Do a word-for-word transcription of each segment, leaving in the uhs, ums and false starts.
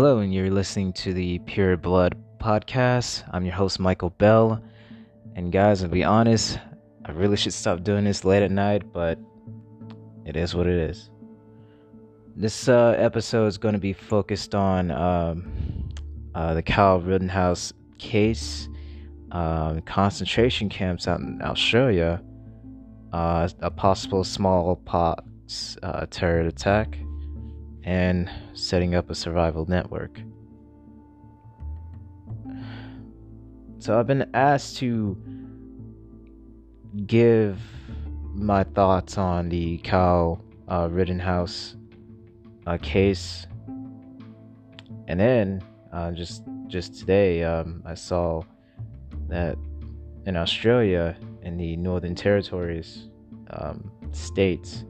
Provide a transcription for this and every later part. Hello, and you're listening to the Pure Blood Podcast. I'm your host, Michael Bell. And guys, I'll be honest, I really should stop doing this late at night, but it is what it is. This uh, episode is going to be focused on um, uh, the Kyle Rittenhouse case, um, concentration camps out in Australia, uh, a possible smallpox uh, terror attack, and setting up a survival network. So I've been asked to give my thoughts on the Kyle uh, Rittenhouse uh, case, and then uh, just just today um, I saw that in Australia, in the Northern Territories um, states,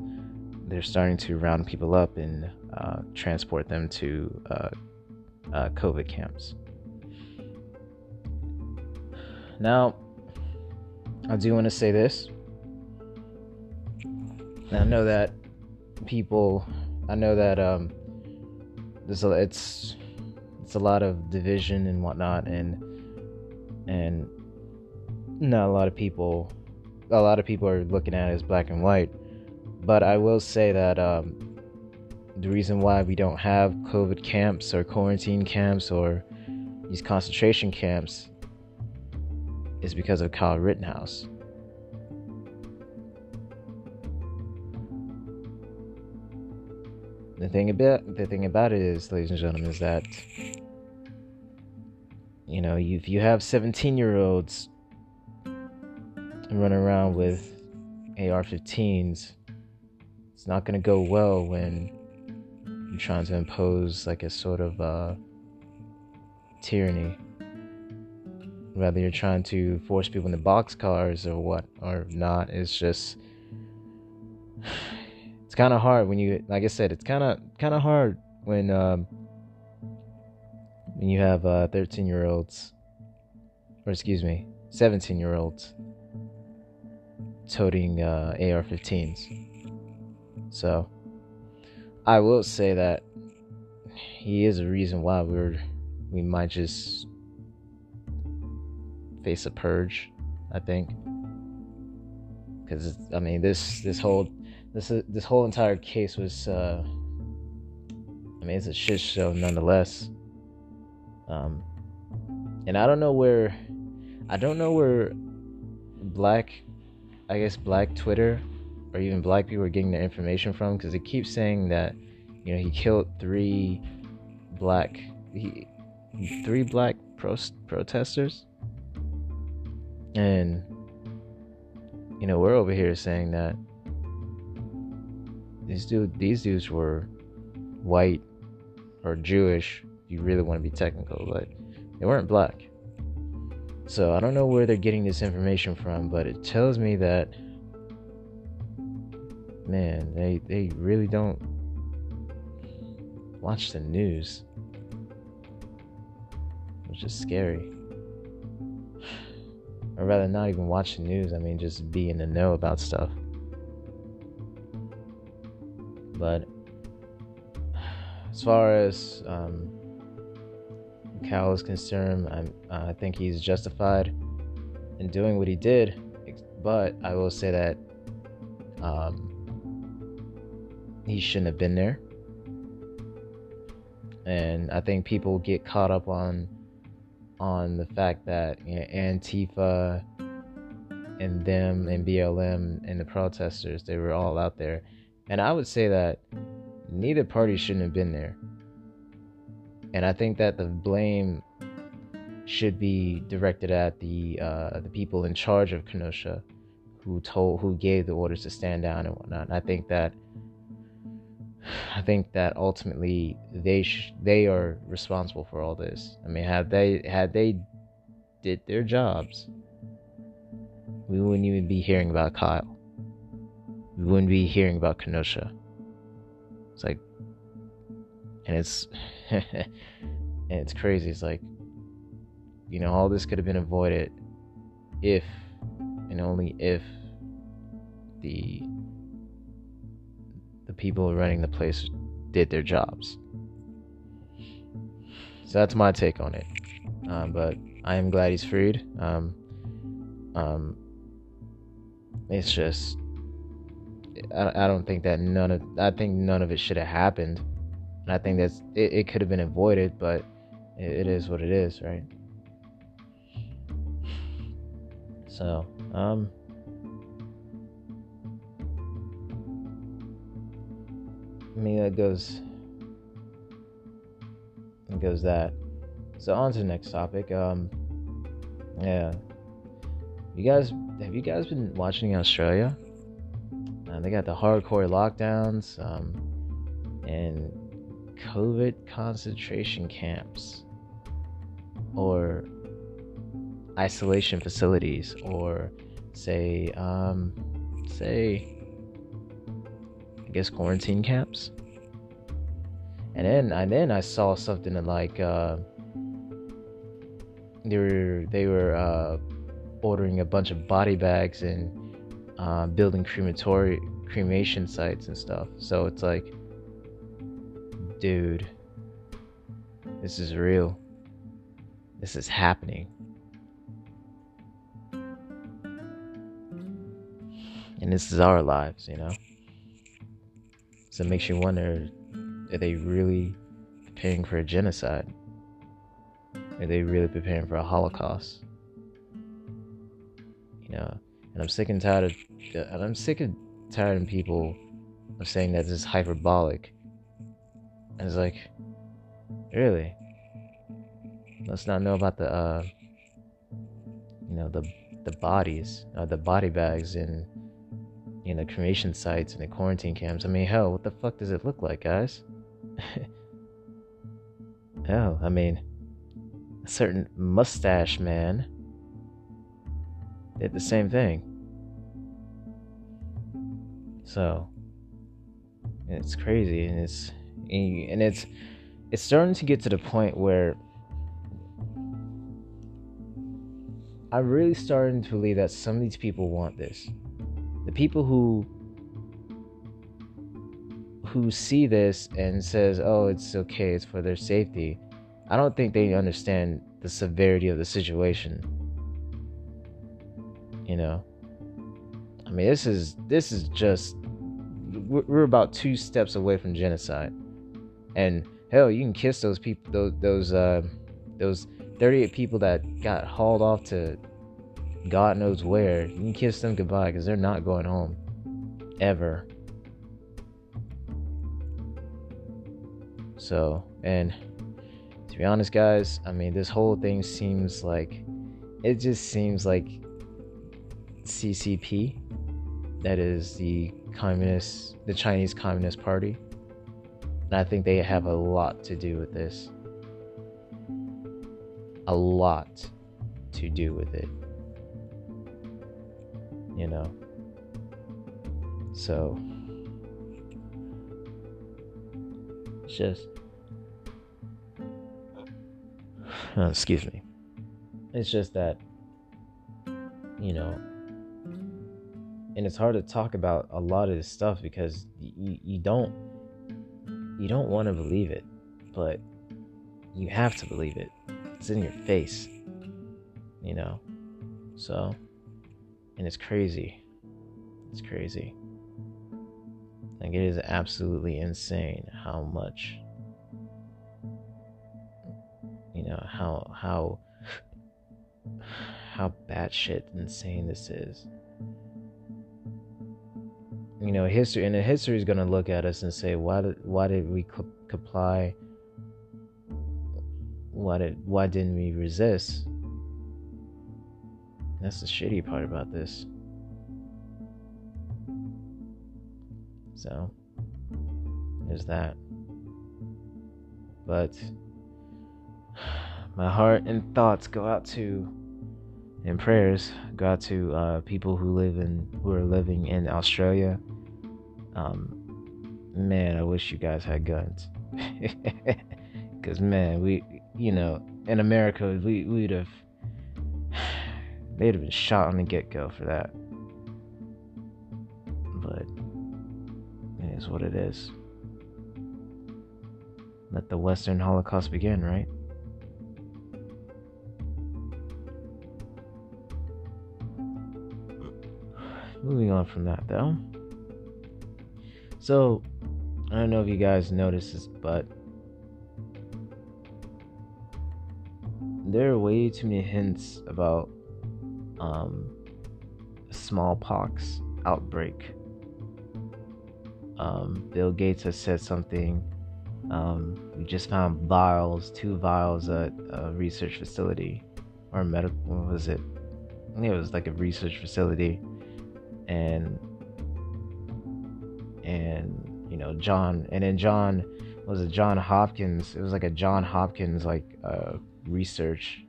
they're starting to round people up and uh, transport them to uh, uh, COVID camps. Now, I do want to say this. I know that people, I know that um, there's a, it's it's a lot of division and whatnot, and and not a lot of people, a lot of people are looking at it as black and white. But I will say that um, the reason why we don't have COVID camps or quarantine camps or these concentration camps is because of Kyle Rittenhouse. The thing about the thing about it is, ladies and gentlemen, is that, you know, if you have seventeen-year-olds running around with A R fifteens, it's not going to go well when you're trying to impose like a sort of uh, tyranny. Rather, you're trying to force people into boxcars or what or not. It's just, it's kind of hard when you, like I said, it's kind of kind of hard when um, when you have uh, thirteen-year-olds, or excuse me, seventeen-year-olds toting uh, A R fifteens. So, I will say that he is a reason why we're we might just face a purge, I think. Because I mean, this this whole this this whole entire case was uh, I mean, it's a shit show nonetheless. Um, and I don't know where I don't know where black, I guess black Twitter, or even black people are getting their information from, because they keep saying that, you know, he killed three black he, three black pro- protesters, and, you know, we're over here saying that these dude these dudes were white or Jewish. You really want to be technical, but they weren't black. So I don't know where they're getting this information from, but it tells me that, man, they, they really don't watch the news, which is scary. I'd rather not even watch the news. I mean, just be in the know about stuff. But as far as um, Kyle is concerned, I'm, uh, I think he's justified in doing what he did. But I will say that um, he shouldn't have been there. And I think people get caught up on on the fact that, you know, Antifa and them and B L M and the protesters, they were all out there. And I would say that neither party shouldn't have been there. And I think that the blame should be directed at the uh, the people in charge of Kenosha, who told, who gave the orders to stand down and whatnot. And I think that I think that ultimately they sh- they are responsible for all this. I mean, had they had they did their jobs, we wouldn't even be hearing about Kyle. We wouldn't be hearing about Kenosha. It's like, and it's and it's crazy. It's like, you know, all this could have been avoided if and only if the the people running the place did their jobs. So that's my take on it. Um, but I am glad he's freed. Um, um, it's just, I, I don't think that none of, I think none of it should have happened. And I think that's, it, it could have been avoided, but it, it is what it is, right? So, um, I mean, that goes, it goes that. So on to the next topic. Um, yeah, you guys, have you guys been watching Australia? Uh, they got the hardcore lockdowns um, and COVID concentration camps or isolation facilities, or say, um, say, I guess quarantine camps. And then, and then I saw something like uh, they were they were uh, ordering a bunch of body bags and uh, building crematory cremation sites and stuff. So it's like, dude, this is real. This is happening. And this is our lives, you know? So it makes you wonder, are they really preparing for a genocide? Are they really preparing for a Holocaust? You know, and I'm sick and tired of, and I'm sick and tired of people of saying that this is hyperbolic. And it's like, really? Let's not know about the, uh, you know, the the bodies, uh, the body bags, and you know, cremation sites and the quarantine camps. I mean, hell, what the fuck does it look like, guys? Hell, I mean, a certain mustache man did the same thing. So it's crazy, and it's and it's it's starting to get to the point where I'm really starting to believe that some of these people want this. The people who who see this and says, oh, it's okay, it's for their safety, I don't think they understand the severity of the situation. You know? I mean, this is this is just, we're, we're about two steps away from genocide. And hell, you can kiss those people, those those uh, those thirty-eight people that got hauled off to God knows where. You can kiss them goodbye, because they're not going home ever. So, and to be honest, guys, I mean, this whole thing seems like, it just seems like C C P, that is the communist, the Chinese Communist Party. And I think they have a lot to do with this. A lot to do with it. You know, so it's just, oh, excuse me, it's just that, you know, and it's hard to talk about a lot of this stuff because you, you don't, you don't want to believe it, but you have to believe it. It's in your face, you know, so. And it's crazy. It's crazy. Like, it is absolutely insane how much, you know, how, how, how batshit insane this is. You know, history, and history is going to look at us and say, why did, why did we co- comply? Why did, why didn't we resist? That's the shitty part about this. So, there's that. But my heart and thoughts go out to, and prayers go out to uh, people who live in, who are living in Australia. Um, man, I wish you guys had guns, because man, we, you know, in America, we we'd have. They'd have been shot on the get-go for that. But it is what it is. Let the Western Holocaust begin, right? Moving on from that, though. So, I don't know if you guys noticed this, but there are way too many hints about um, smallpox outbreak. Um, Bill Gates has said something. Um, we just found vials, two vials at a research facility, or medical. What was it? I think it was like a research facility, and and you know John, and then John was a John Hopkins. It was like a John Hopkins like. Uh, research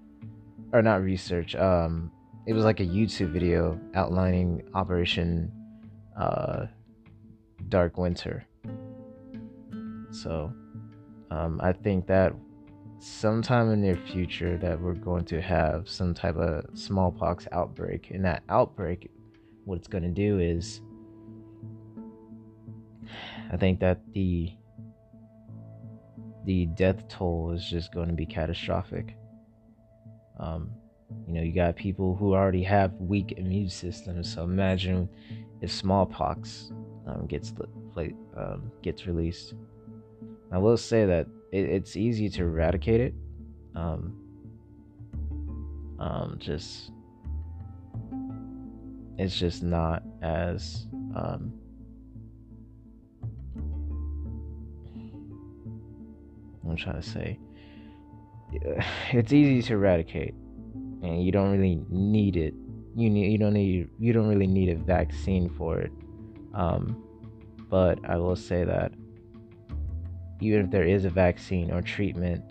or not research um it was like a YouTube video outlining Operation uh Dark Winter. So um I think that sometime in the near future that we're going to have some type of smallpox outbreak, and that outbreak, what it's going to do is, I think that the the death toll is just going to be catastrophic. Um, you know, you got people who already have weak immune systems. So imagine if smallpox um, gets um, gets released. I will say that it, it's easy to eradicate it. Um, um, just it's just not as um, I'm trying to say it's easy to eradicate, and you don't really need it. You need you don't need you don't really need a vaccine for it. Um, but I will say that even if there is a vaccine or treatment,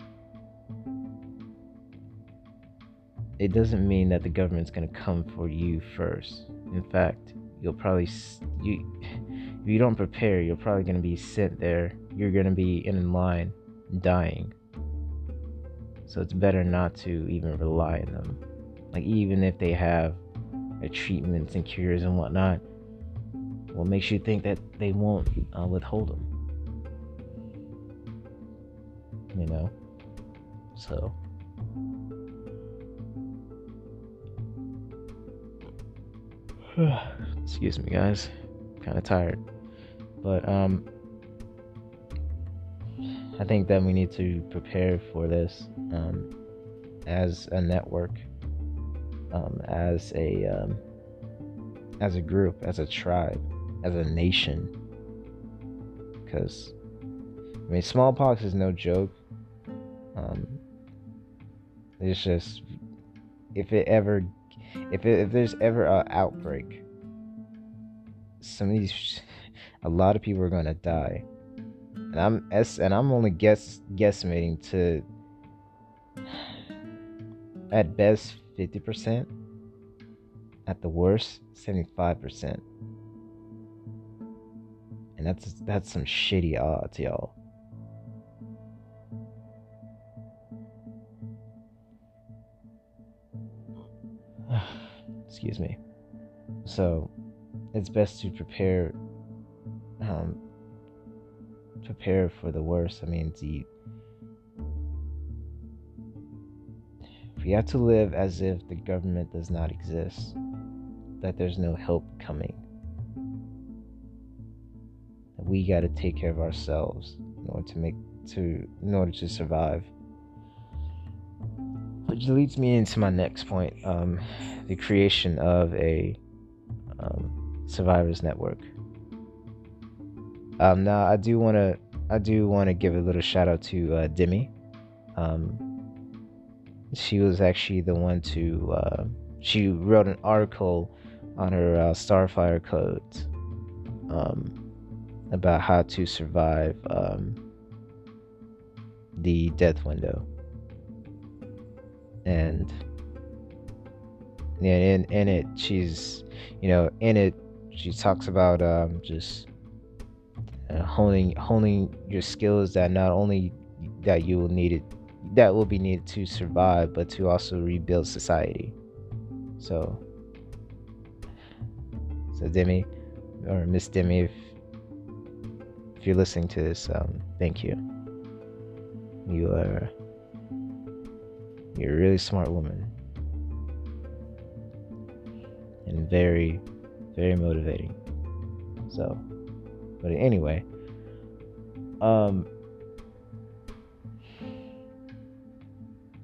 it doesn't mean that the government's going to come for you first. In fact, you'll probably you if you don't prepare, you're probably going to be sent there. You're going to be in line. Dying. So it's better not to even rely on them. Like, even if they have a treatments and cures and whatnot, what makes you think that they won't uh, withhold them? You know? So excuse me, guys. I'm kind of tired. But um I think that we need to prepare for this um, as a network, um, as a um, as a group, as a tribe, as a nation. Because I mean, smallpox is no joke. Um, it's just if it ever, if it, if there's ever an outbreak, some of these, a lot of people are gonna die. And I'm and I'm only guess guesstimating to at best fifty percent, at the worst seventy-five percent, and that's that's some shitty odds, y'all. Excuse me. So it's best to prepare. Um, prepare for the worst. I mean, the, we have to live as if the government does not exist, that there's no help coming. We got to take care of ourselves in order to make to in order to survive. Which leads me into my next point: um, the creation of a um, survivors network. Um, now I do want to I do want to give a little shout out to uh, Demi. Um, she was actually the one to uh, she wrote an article on her uh, Starfire code um, about how to survive um, the death window, and yeah, in in it she's you know in it she talks about um, just. Uh, honing honing your skills that not only that you will need it that will be needed to survive, but to also rebuild society. So, so Demi or Miss Demi, if, if you're listening to this, um, thank you. You are you're a really smart woman and very, very motivating. So, but anyway, um,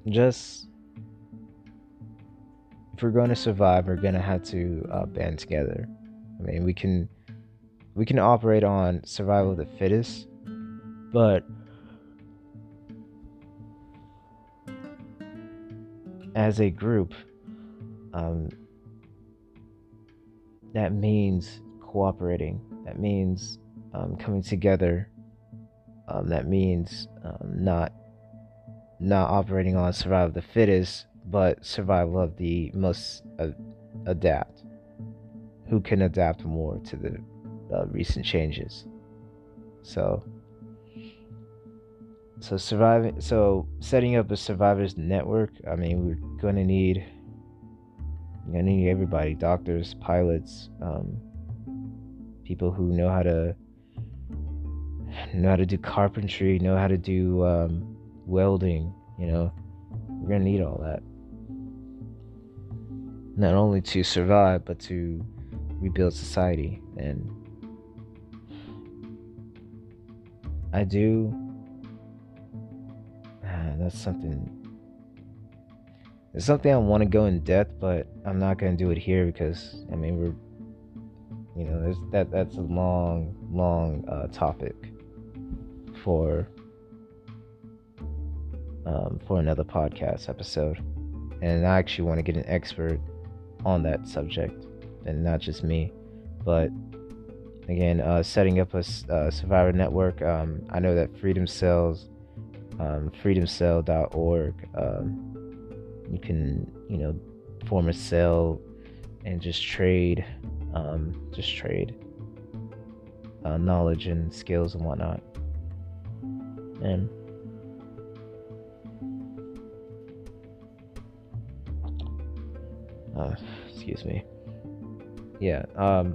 just if we're going to survive, we're going to have to uh, band together. I mean, we can we can operate on survival of the fittest, but as a group, um, that means cooperating. That means um, coming together. Um, that means um, not not operating on survival of the fittest, but survival of the most uh, adapt. Who can adapt more to the uh, recent changes? So, so surviving. So setting up a survivors network. I mean, we're gonna need. You're gonna need everybody: doctors, pilots, um, people who know how to know how to do carpentry, know how to do um, welding. You know, we're gonna need all that, not only to survive but to rebuild society. And I do. Ah, that's something. It's something I want to go in depth, but I'm not going to do it here because, I mean, we're, you know, there's, that that's a long, long uh, topic for um, for another podcast episode. And I actually want to get an expert on that subject, and not just me. But, again, uh, setting up a uh, survivor network, um, I know that Freedom Cells, um, freedom cell dot org, um, you can, you know, form a cell and just trade, um, just trade uh, knowledge and skills and whatnot. And uh, excuse me, yeah, um,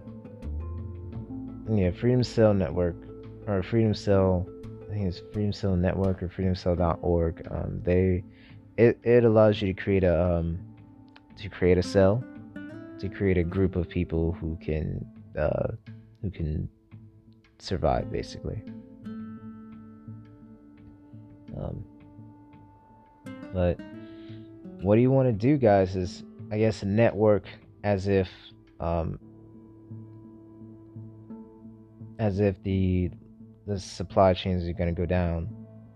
yeah, Freedom Cell Network or Freedom Cell, I think it's Freedom Cell Network or freedom cell dot org. Um, they. It, it allows you to create a um, to create a cell, to create a group of people who can uh, who can survive, basically. Um, but what do you want to do, guys? Is, I guess, network as if um, as if the the supply chains are going to go down.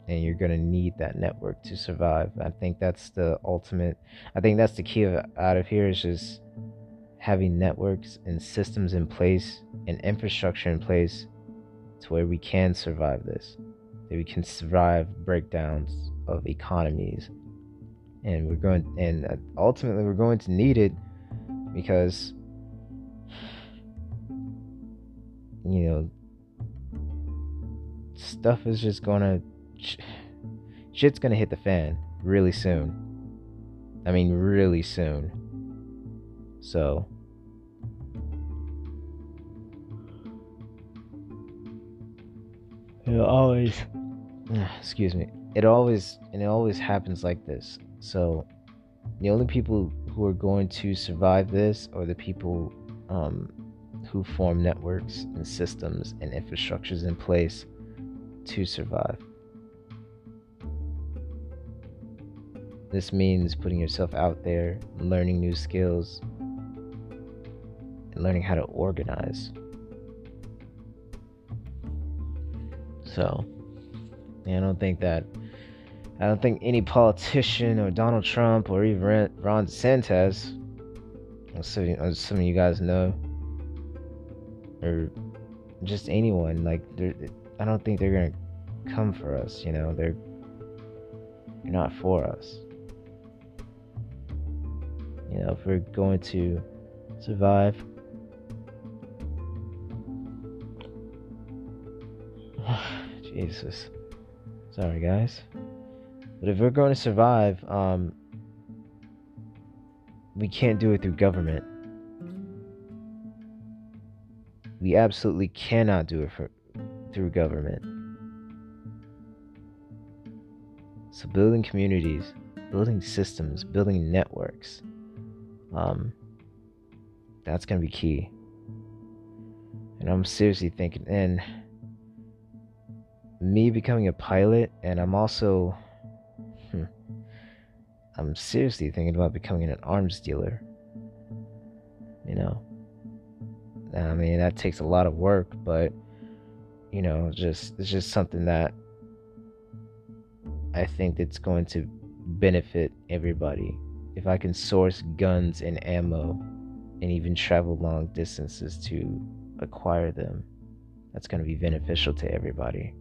And you're going to need that network to survive. I think that's the ultimate... I think that's the key of, out of here, is just having networks and systems in place and infrastructure in place to where we can survive this. That we can survive breakdowns of economies. And we're going... And ultimately, we're going to need it because... You know... Stuff is just going to... Shit's gonna hit the fan really soon. I mean, really soon. So, it always, excuse me. It always and it always happens like this. So, the only people who are going to survive this are the people um, who form networks and systems and infrastructures in place to survive. This means putting yourself out there, learning new skills, and learning how to organize. So, I don't think that, I don't think any politician or Donald Trump or even Ron DeSantis, as some of you guys know, or just anyone, like, I don't think they're gonna come for us, you know, they're, they're not for us. You know, if we're going to survive, Jesus, sorry guys, but if we're going to survive, um, we can't do it through government. We absolutely cannot do it for, through government. So building communities, building systems, building networks. Um, that's going to be key. And I'm seriously thinking, and me becoming a pilot, and I'm also, hmm, I'm seriously thinking about becoming an arms dealer. You know, I mean, that takes a lot of work, but, you know, just it's just something that I think that's going to benefit everybody. If I can source guns and ammo and even travel long distances to acquire them, that's going to be beneficial to everybody.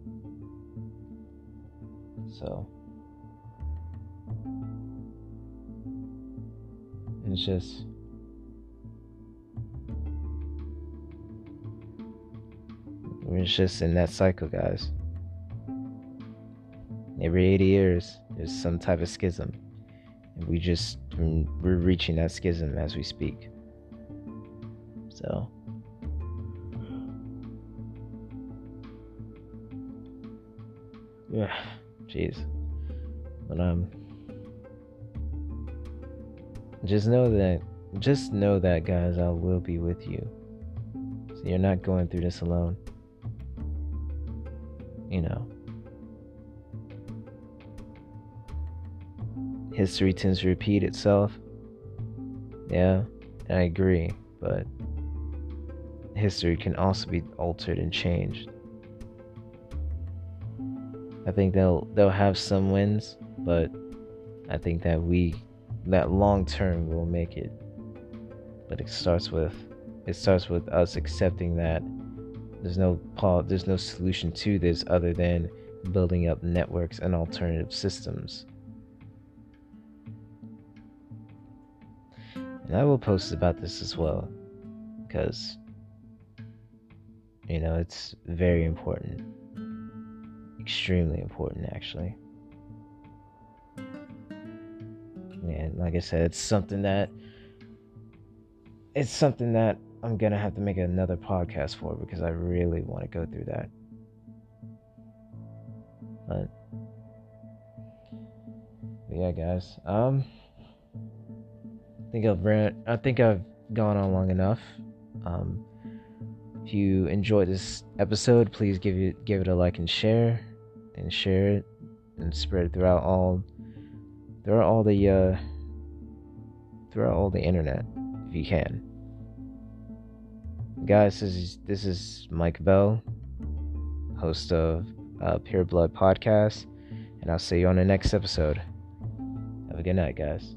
So it's just it's just in that cycle, guys. Every eighty years there's some type of schism, and we just we're reaching that schism as we speak. So yeah, jeez. But um, just know that, just know that, guys, I will be with you. So you're not going through this alone. You know, history tends to repeat itself. Yeah, I agree, but history can also be altered and changed. I think they'll they'll have some wins, but I think that we that long term will make it. But it starts with it starts with us accepting that there's no there's no solution to this other than building up networks and alternative systems. And I will post about this as well, because, you know, it's very important. Extremely important, actually. And like I said, it's something that it's something that I'm gonna have to make another podcast for, because I really want to go through that. But, but yeah, guys. Um, I think I've ran. I think I've gone on long enough. Um, if you enjoyed this episode, please give it give it a like and share. And share it and spread it throughout all throughout all the uh, throughout all the internet if you can. Guys, this is this is Mike Bell, host of uh, Pure Blood Podcast, and I'll see you on the next episode. Have a good night, guys.